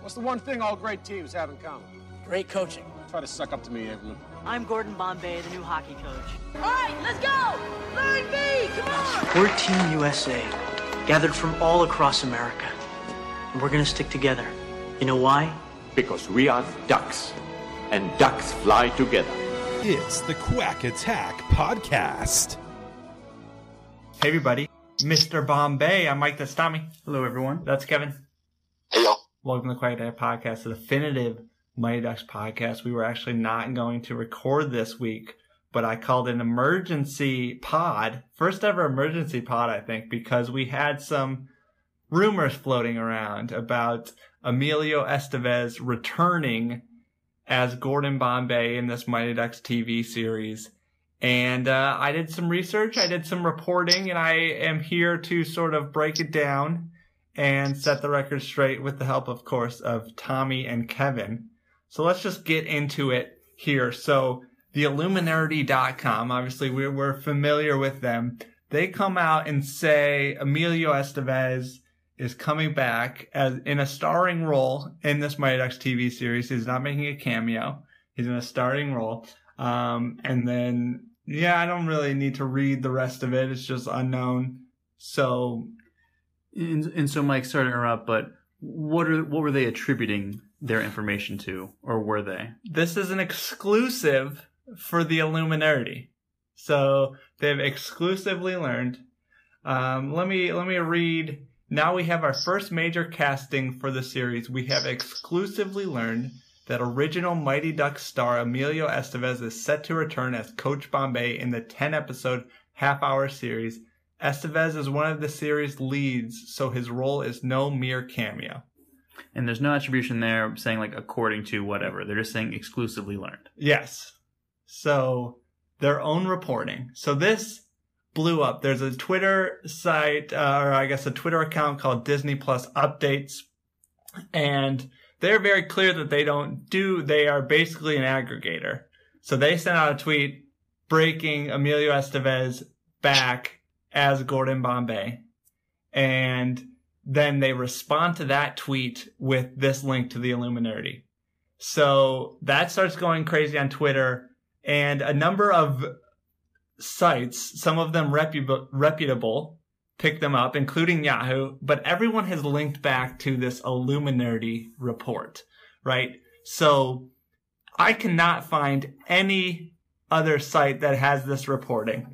What's the one thing all great teams have in common? Great coaching. Try to suck up to me, Evelyn. I'm Gordon Bombay, the new hockey coach. All right, let's go! Learn me! Come on! We're Team USA, gathered from all across America. And we're going to stick together. You know why? Because we are ducks, and ducks fly together. It's the Quack Attack Podcast. Hey, everybody. Mr. Bombay, I'm Mike Bastoni. Hello, everyone. That's Kevin. Hello. Welcome to the Quack Attack Podcast, the definitive Mighty Ducks podcast. We were actually not going to record this week, but I called an emergency pod, first ever emergency pod, I think, because we had some rumors floating around about Emilio Estevez returning as Gordon Bombay in this Mighty Ducks TV series. And I did some research, I did some reporting, and I am here to sort of break it down and set the record straight with the help, of course, of Tommy and Kevin. So let's just get into it here. So the Illuminati.com, obviously we're familiar with them. They come out and say Emilio Estevez is coming back as in a starring role in this Mighty Ducks TV series. He's not making a cameo. He's in a starring role. And then, I don't really need to read the rest of it. It's just unknown. So... And so, Mike, sorry to interrupt, but what were they attributing their information to, or were they? This is an exclusive for the Illuminati, so they've exclusively learned. Let me read. Now we have our first major casting for the series. We have exclusively learned that original Mighty Ducks star Emilio Estevez is set to return as Coach Bombay in the 10-episode half-hour series. Estevez is one of the series' leads, so his role is no mere cameo. And there's no attribution there saying, like, according to whatever. They're just saying exclusively learned. Yes. So, their own reporting. So this blew up. There's a Twitter site, or I guess a Twitter account called Disney Plus Updates. And they're very clear that they are basically an aggregator. So they sent out a tweet breaking Emilio Estevez back as Gordon Bombay. And then they respond to that tweet with this link to the Illuminati. So that starts going crazy on Twitter. And a number of sites, some of them reputable, pick them up, including Yahoo. But everyone has linked back to this Illuminati report, right? So I cannot find any other site that has this reporting.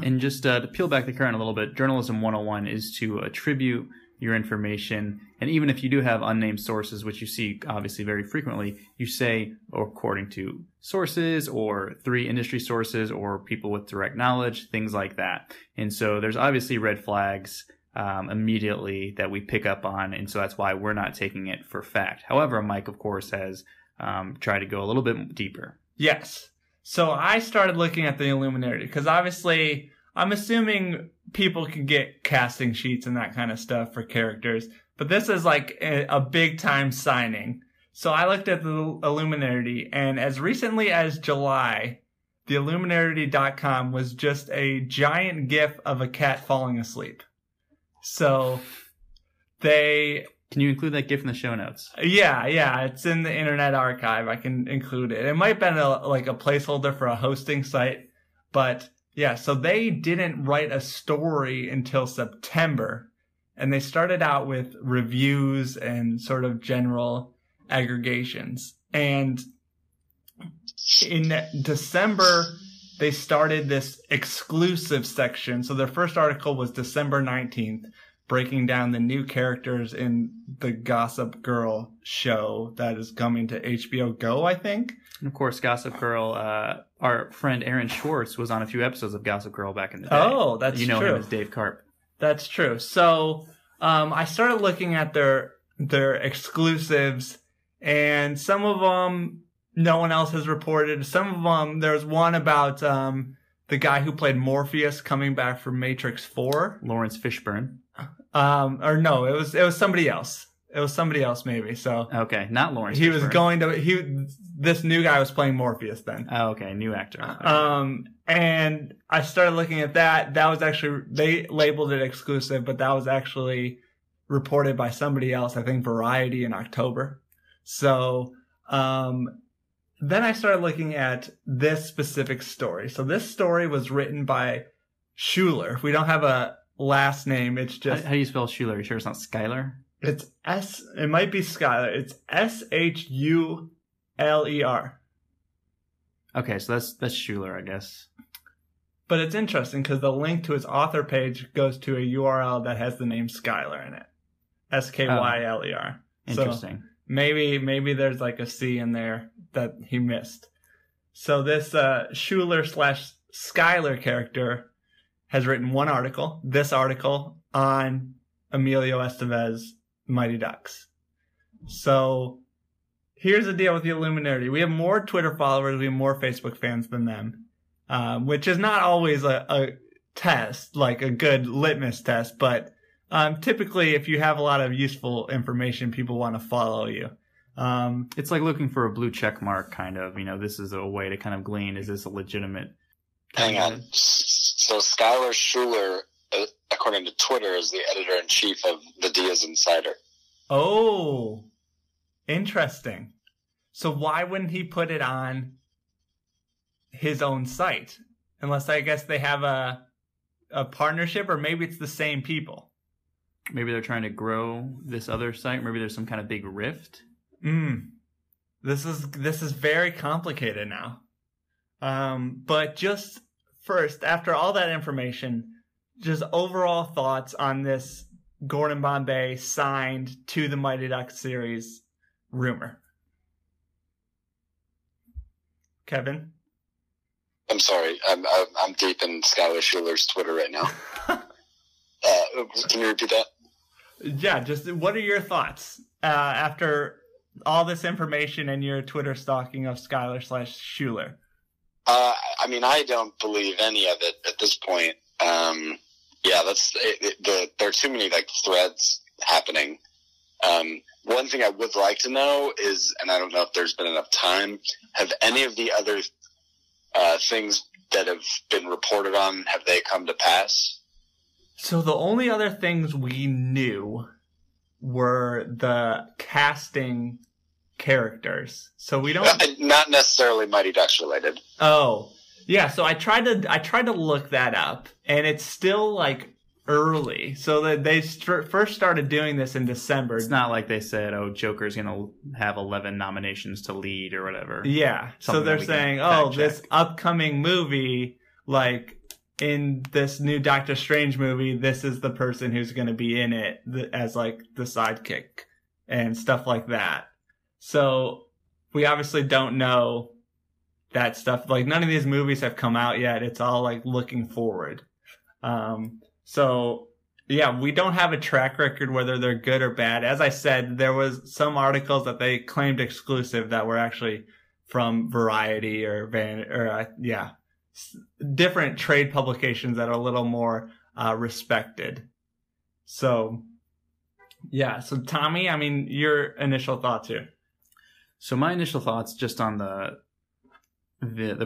And just to peel back the curtain a little bit, Journalism 101 is to attribute your information. And even if you do have unnamed sources, which you see obviously very frequently, you say, according to sources or three industry sources or people with direct knowledge, things like that. And so there's obviously red flags immediately that we pick up on. And so that's why we're not taking it for fact. However, Mike, of course, has tried to go a little bit deeper. Yes. So I started looking at the Illuminati because obviously I'm assuming people can get casting sheets and that kind of stuff for characters. But this is like a big time signing. So I looked at the Illuminati, and as recently as July, the Illuminati.com was just a giant gif of a cat falling asleep. So they... Can you include that GIF in the show notes? Yeah. It's in the Internet Archive. I can include it. It might have been a placeholder for a hosting site. But yeah, so they didn't write a story until September. And they started out with reviews and sort of general aggregations. And in December, they started this exclusive section. So their first article was December 19th. Breaking down the new characters in the Gossip Girl show that is coming to HBO Go, I think. And of course, Gossip Girl, our friend Aaron Schwartz was on a few episodes of Gossip Girl back in the day. Oh, that's true. You know him as Dave Karp. That's true. So I started looking at their their exclusives, and some of them no one else has reported. Some of them, there's one about the guy who played Morpheus coming back from Matrix 4. Lawrence Fishburne. Or no, it was somebody else. It was somebody else, maybe. So okay, not Lawrence. He Fishburne. Was going to he. This new guy was playing Morpheus then. Oh, okay, new actor. Okay. And I started looking at that. That was actually they labeled it exclusive, but that was actually reported by somebody else. I think Variety in October. So then I started looking at this specific story. So this story was written by Shuler. We don't have a last name. It's just how do you spell Shuler? Are you sure it's not Skyler? It's S. It might be Skyler. It's S-H-U-L-E-R. Okay, so that's Shuler, I guess. But it's interesting because the link to his author page goes to a URL that has the name Skyler in it. S-K-Y-L-E-R. Interesting. So maybe there's like a C in there that he missed. So this Shuler/Skyler character has written one article. This article on Emilio Estevez. Mighty Ducks. So here's the deal with the Illuminati. We have more Twitter followers, we have more Facebook fans than them, which is not always a test, like a good litmus test, but typically if you have a lot of useful information, people want to follow you. It's like looking for a blue check mark, kind of, you know, this is a way to kind of glean, is this a legitimate candidate? Hang on. So Skyler Shuler, according to Twitter, is the editor-in-chief of the Diaz Insider. Oh, interesting. So why wouldn't he put it on his own site? Unless I guess they have a partnership, or maybe it's the same people. Maybe they're trying to grow this other site. Maybe there's some kind of big rift. This is very complicated now. But just first, after all that information, just overall thoughts on this Gordon Bombay signed to the Mighty Ducks series rumor. Kevin? I'm sorry. I'm deep in Skyler Shuler's Twitter right now. Can you repeat that? Yeah, just what are your thoughts after all this information and your Twitter stalking of Skyler/Shuler? I mean, I don't believe any of it at this point. Yeah, that's there are too many like threads happening. One thing I would like to know is, and I don't know if there's been enough time, have any of the other things that have been reported on, have they come to pass? So the only other things we knew were the casting characters. So we don't not necessarily Mighty Ducks related. Oh. Yeah, so I tried to look that up, and it's still like early. So that they first started doing this in December. It's not like they said, "Oh, Joker's gonna have 11 nominations to lead" or whatever. Yeah, so they're saying, "Oh, this upcoming movie, like in this new Doctor Strange movie, this is the person who's gonna be in it as like the sidekick and stuff like that." So we obviously don't know. That stuff, like none of these movies have come out yet. It's all like looking forward. So yeah, we don't have a track record whether they're good or bad. As I said, there was some articles that they claimed exclusive that were actually from Variety or different trade publications that are a little more respected. So yeah. So Tommy, I mean, your initial thoughts here. So my initial thoughts just on the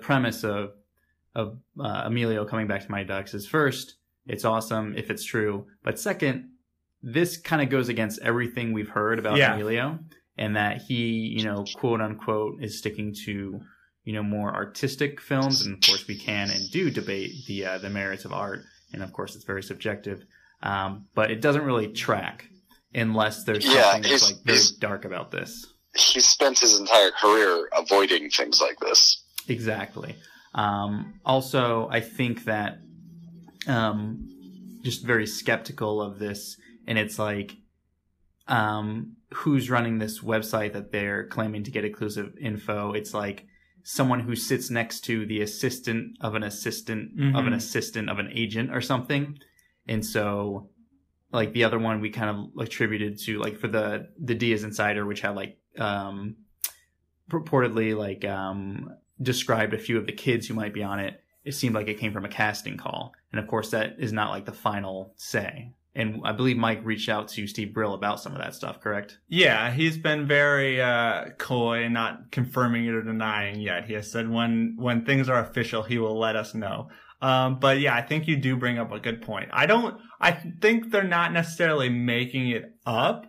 premise of Emilio coming back to Mighty Ducks is, first, it's awesome if it's true, but second, this kind of goes against everything we've heard about Emilio, and that he, you know, quote unquote, is sticking to, you know, more artistic films. And of course, we can and do debate the merits of art, and of course, it's very subjective. But it doesn't really track unless there's something that's like very dark about this. He spent his entire career avoiding things like this. Exactly. Also, I think that just very skeptical of this, and it's like who's running this website that they're claiming to get exclusive info? It's like someone who sits next to the assistant of an assistant of an assistant of an agent or something. And so like the other one we kind of attributed to, like, for the Diaz Insider, which had like purportedly like described a few of the kids who might be on it. It seemed like it came from a casting call. And of course, that is not like the final say. And I believe Mike reached out to Steve Brill about some of that stuff, correct? Yeah, he's been very coy, not confirming it or denying yet. He has said when things are official, he will let us know. But yeah, I think you do bring up a good point. I think they're not necessarily making it up,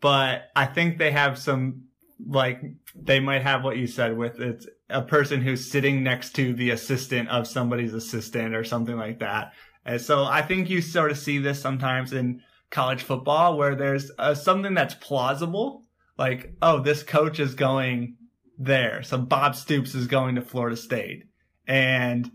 but I think they have some, like, they might have what you said with it's a person who's sitting next to the assistant of somebody's assistant or something like that. And so I think you sort of see this sometimes in college football where there's something that's plausible, like, oh, this coach is going there. So Bob Stoops is going to Florida State. And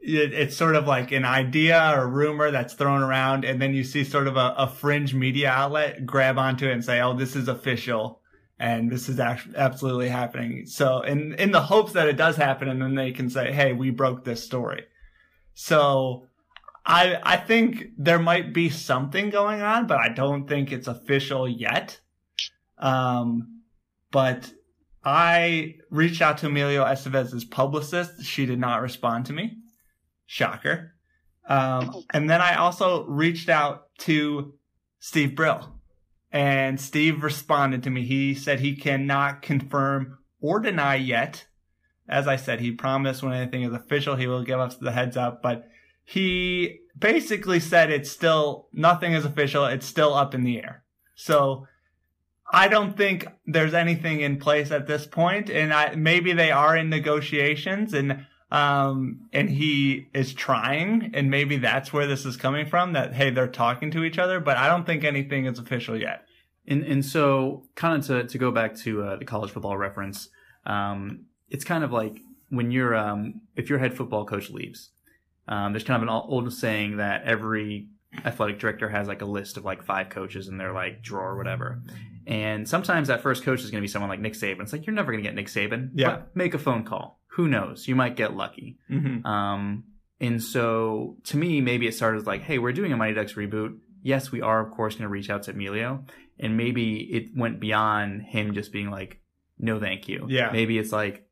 it's sort of like an idea or rumor that's thrown around. And then you see sort of a fringe media outlet grab onto it and say, oh, this is official. And this is absolutely happening. So in the hopes that it does happen, and then they can say, hey, we broke this story. So I think there might be something going on, but I don't think it's official yet. But I reached out to Emilio Estevez's publicist. She did not respond to me. Shocker. And then I also reached out to Steve Brill. And Steve responded to me. He said he cannot confirm or deny yet. As I said, he promised when anything is official, he will give us the heads up. But he basically said it's still, nothing is official. It's still up in the air. So I don't think there's anything in place at this point. And maybe they are in negotiations and he is trying. And maybe that's where this is coming from, that, hey, they're talking to each other. But I don't think anything is official yet. And so kind of to go back to the college football reference, it's kind of like when you're if your head football coach leaves, there's kind of an old saying that every athletic director has like a list of like 5 coaches in their like drawer or whatever. And sometimes that first coach is going to be someone like Nick Saban. It's like, you're never going to get Nick Saban. Yeah. But make a phone call. Who knows? You might get lucky. Mm-hmm. And so to me, maybe it started like, hey, we're doing a Mighty Ducks reboot. Yes, we are, of course, going to reach out to Emilio. And maybe it went beyond him just being like, no, thank you. Yeah. Maybe it's like,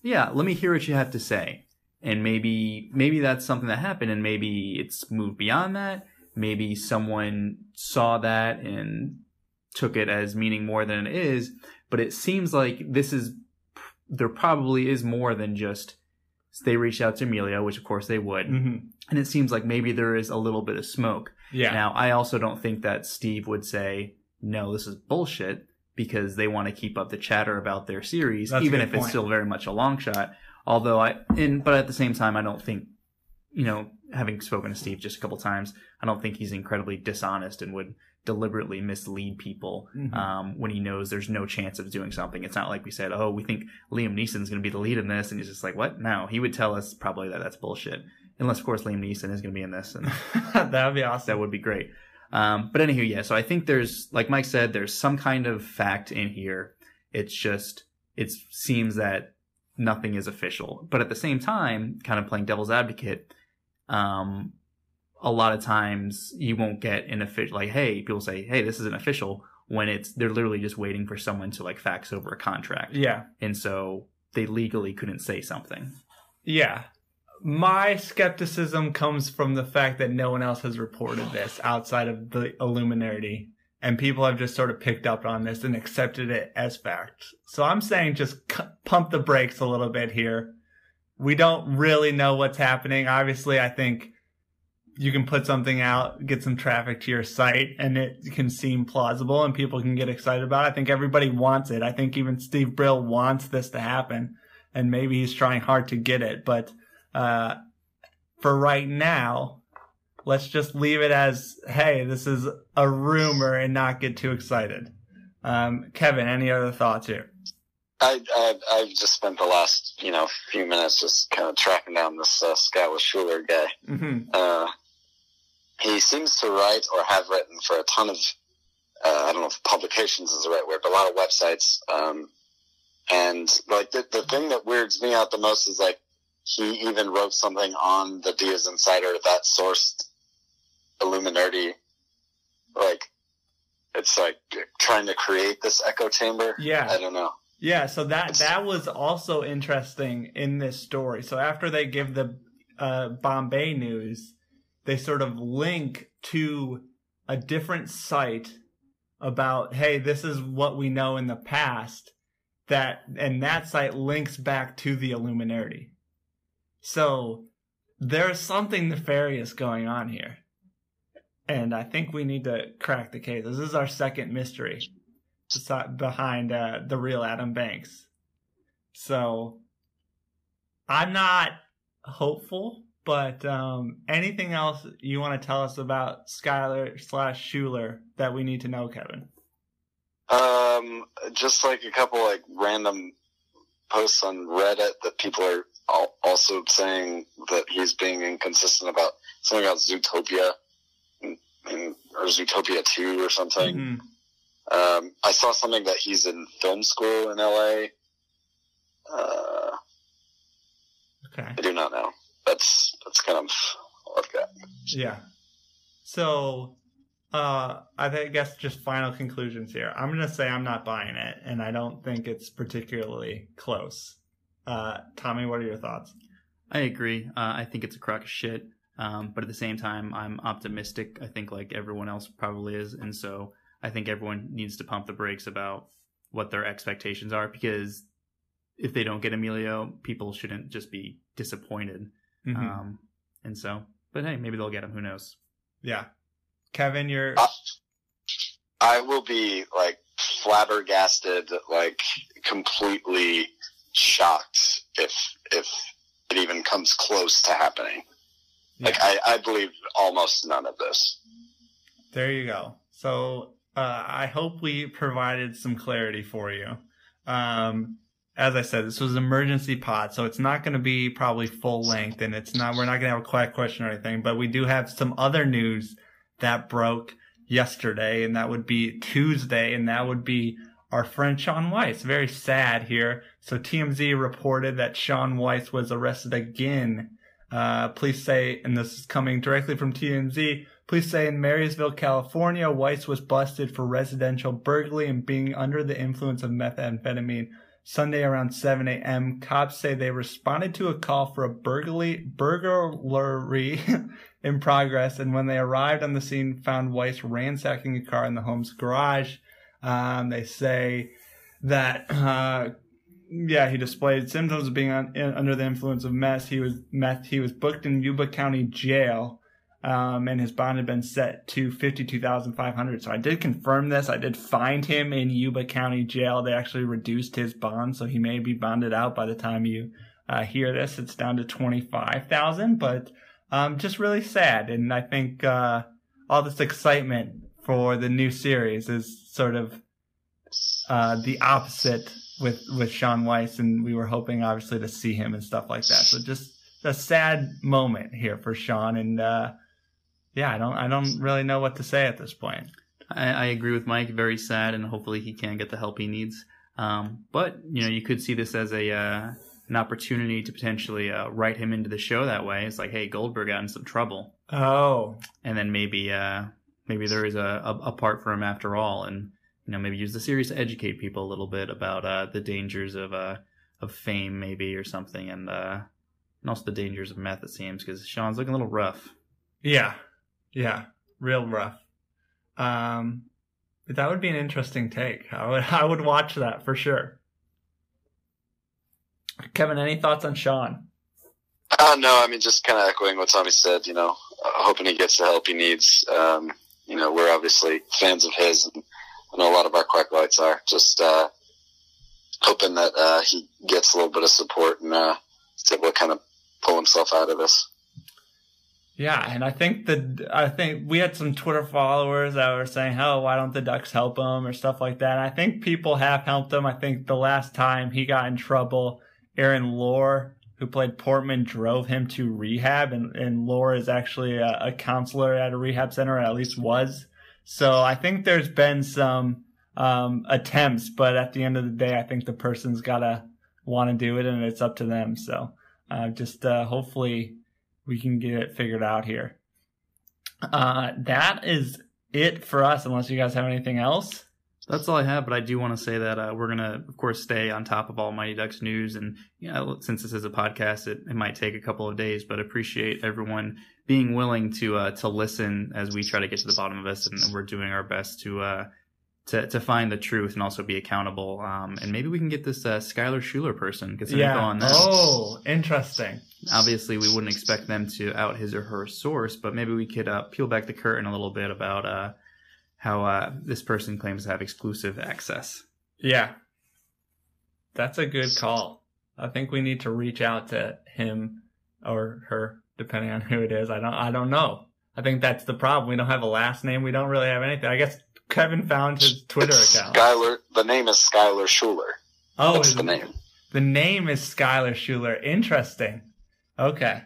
yeah, let me hear what you have to say. And maybe that's something that happened, and maybe it's moved beyond that. Maybe someone saw that and took it as meaning more than it is. But it seems like there probably is more than just they reached out to Emilio, which of course they would. Mm-hmm. And it seems like maybe there is a little bit of smoke. Yeah. Now, I also don't think that Steve would say, no, this is bullshit, because they want to keep up the chatter about their series, that's even if point. It's still very much a long shot. Although but at the same time, I don't think, you know, having spoken to Steve just a couple times, I don't think he's incredibly dishonest and would deliberately mislead people when he knows there's no chance of doing something. It's not like we said, oh, we think Liam Neeson's going to be the lead in this. And he's just like, what? No, he would tell us probably that's bullshit. Unless, of course, Liam Neeson is going to be in this. And that would be awesome. That would be great. But anywho, yeah. So I think there's, like Mike said, there's some kind of fact in here. It's just, it seems that nothing is official. But at the same time, kind of playing devil's advocate, a lot of times you won't get an official, like, hey, people say, hey, this isn't official, when they're literally just waiting for someone to like fax over a contract. Yeah. And so they legally couldn't say something. Yeah. My skepticism comes from the fact that no one else has reported this outside of the Illuminati, and people have just sort of picked up on this and accepted it as fact. So I'm saying just pump the brakes a little bit here. We don't really know what's happening. Obviously, I think you can put something out, get some traffic to your site, and it can seem plausible and people can get excited about it. I think everybody wants it. I think even Steve Brill wants this to happen, and maybe he's trying hard to get it. But for right now, let's just leave it as, hey, this is a rumor, and not get too excited. Kevin, any other thoughts here? I've just spent the last, few minutes just kind of tracking down this Skyler Shuler guy. Mm-hmm. He seems to write or have written for a ton of, I don't know if publications is the right word, but a lot of websites. And like the thing that weirds me out the most is like, he even wrote something on the Diaz Insider that sourced Illuminati like, it's like trying to create this echo chamber. Yeah. I don't know. Yeah, so that was also interesting in this story. So after they give the Bombay news, they sort of link to a different site about, hey, this is what we know in the past, and that site links back to the Illuminati. So there's something nefarious going on here. And I think we need to crack the case. This is our second mystery behind the real Adam Banks. So I'm not hopeful, but anything else you want to tell us about Skyler/Shuler that we need to know, Kevin? Just like a couple like random posts on Reddit that people are also saying that he's being inconsistent about something about Zootopia or Zootopia 2 or something. Mm-hmm. I saw something that he's in film school in LA. Okay. I do not know. That's kind of all I've got. Yeah. So, I guess just final conclusions here. I'm going to say I'm not buying it, and I don't think it's particularly close. Tommy, what are your thoughts? I agree. I think it's a crock of shit. But at the same time, I'm optimistic. I think like everyone else probably is. And so I think everyone needs to pump the brakes about what their expectations are, because if they don't get Emilio, people shouldn't just be disappointed. Mm-hmm. And so, but hey, maybe they'll get him. Who knows? Yeah. Kevin, you're... I will be like flabbergasted, like completely shocked if it even comes close to happening. Yeah. Like I believe almost none of this. There you go. So I hope we provided some clarity for you. As I said, this was an emergency pod, so it's not going to be probably full length, and we're not going to have a Quack question or anything, but we do have some other news that broke yesterday, and that would be Tuesday, and that would be our friend Sean Weiss. Very sad here. So TMZ reported that Sean Weiss was arrested again. Police say, and this is coming directly from TMZ, police say in Marysville, California, Weiss was busted for residential burglary and being under the influence of methamphetamine Sunday around 7 a.m. Cops say they responded to a call for a burglary in progress, and when they arrived on the scene, found Weiss ransacking a car in the home's garage. They say that he displayed symptoms of being under the influence of meth. He was booked in Yuba County Jail, and his bond had been set to $52,500. So I did confirm this. I did find him in Yuba County Jail. They actually reduced his bond, so he may be bonded out by the time you hear this. It's down to $25,000, but just really sad. And I think all this excitement for the new series is sort of the opposite with Sean Weiss, and we were hoping obviously to see him and stuff like that. So just a sad moment here for Sean, and I don't really know what to say at this point. I agree with Mike. Very sad, and hopefully he can get the help he needs. But you could see this as an opportunity to potentially write him into the show that way. It's like, hey, Goldberg got in some trouble. Oh, and then maybe there is a part for him after all, and maybe use the series to educate people a little bit about the dangers of fame, maybe, or something, and also the dangers of meth. It seems because Sean's looking a little rough. Yeah, real rough. But that would be an interesting take. I would watch that for sure. Kevin, any thoughts on Sean? No, I mean, just kind of echoing what Tommy said. Hoping he gets the help he needs. We're obviously fans of his, and I know a lot of our Quacklights are. Just hoping that he gets a little bit of support and is able to kind of pull himself out of this. Yeah, and I think we had some Twitter followers that were saying, "Oh, why don't the Ducks help him?" or stuff like that. And I think people have helped him. I think the last time he got in trouble, Aaron Lohr, who played Portman, drove him to rehab, and Lohr is actually a counselor at a rehab center, or at least was. So I think there's been some attempts, but at the end of the day, I think the person's gotta want to do it, and it's up to them. So just hopefully we can get it figured out here. That is it for us, unless you guys have anything else. That's all I have, but I do want to say that we're going to, of course, stay on top of all Mighty Ducks news. And since this is a podcast, it might take a couple of days, but appreciate everyone being willing to listen as we try to get to the bottom of this. And we're doing our best to find the truth and also be accountable. And maybe we can get this Skyler Shuler person. Yeah. On that. Oh, interesting. Obviously, we wouldn't expect them to out his or her source, but maybe we could peel back the curtain a little bit about how this person claims to have exclusive access. Yeah. That's a good call. I think we need to reach out to him or her, depending on who it is. I don't know. I think that's the problem. We don't have a last name. We don't really have anything. I guess Kevin found his Twitter account. Skyler. The name is Skyler Shuler. Oh, that's the name. The name is Skyler Shuler. Interesting. Okay.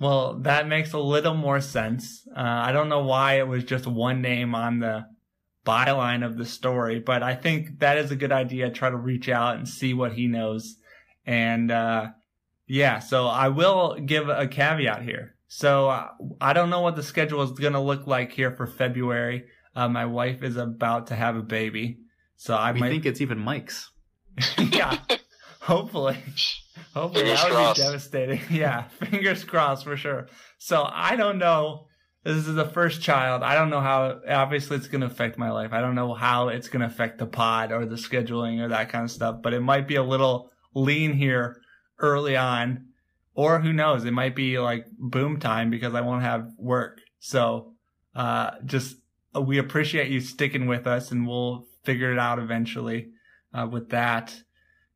Well, that makes a little more sense. I don't know why it was just one name on the byline of the story, but I think that is a good idea. Try to reach out and see what he knows. And so I will give a caveat here. So I don't know what the schedule is going to look like here for February. My wife is about to have a baby, so we might think it's even Mike's. Yeah, hopefully. Hopefully fingers that would crossed. Be devastating. Yeah, fingers crossed for sure. So I don't know. This is the first child. I don't know how, obviously, it's going to affect my life. I don't know how it's going to affect the pod or the scheduling or that kind of stuff, but it might be a little lean here early on, or who knows? It might be like boom time because I won't have work. So we appreciate you sticking with us, and we'll figure it out eventually with that.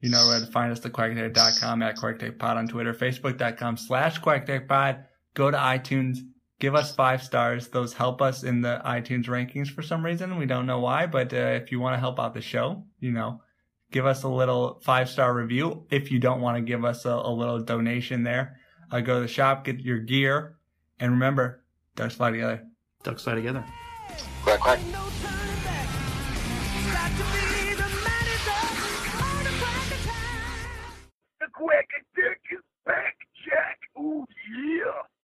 You know where to find us, thequacktech.com, at QuackTechPod on Twitter, Facebook.com/QuackTechPod. Go to iTunes. Give us 5 stars. Those help us in the iTunes rankings for some reason. We don't know why, but if you want to help out the show, give us a little 5-star review. If you don't want to give us a little donation there, go to the shop, get your gear, and remember, ducks fly together. Ducks fly together. Quack, quack. No turning back.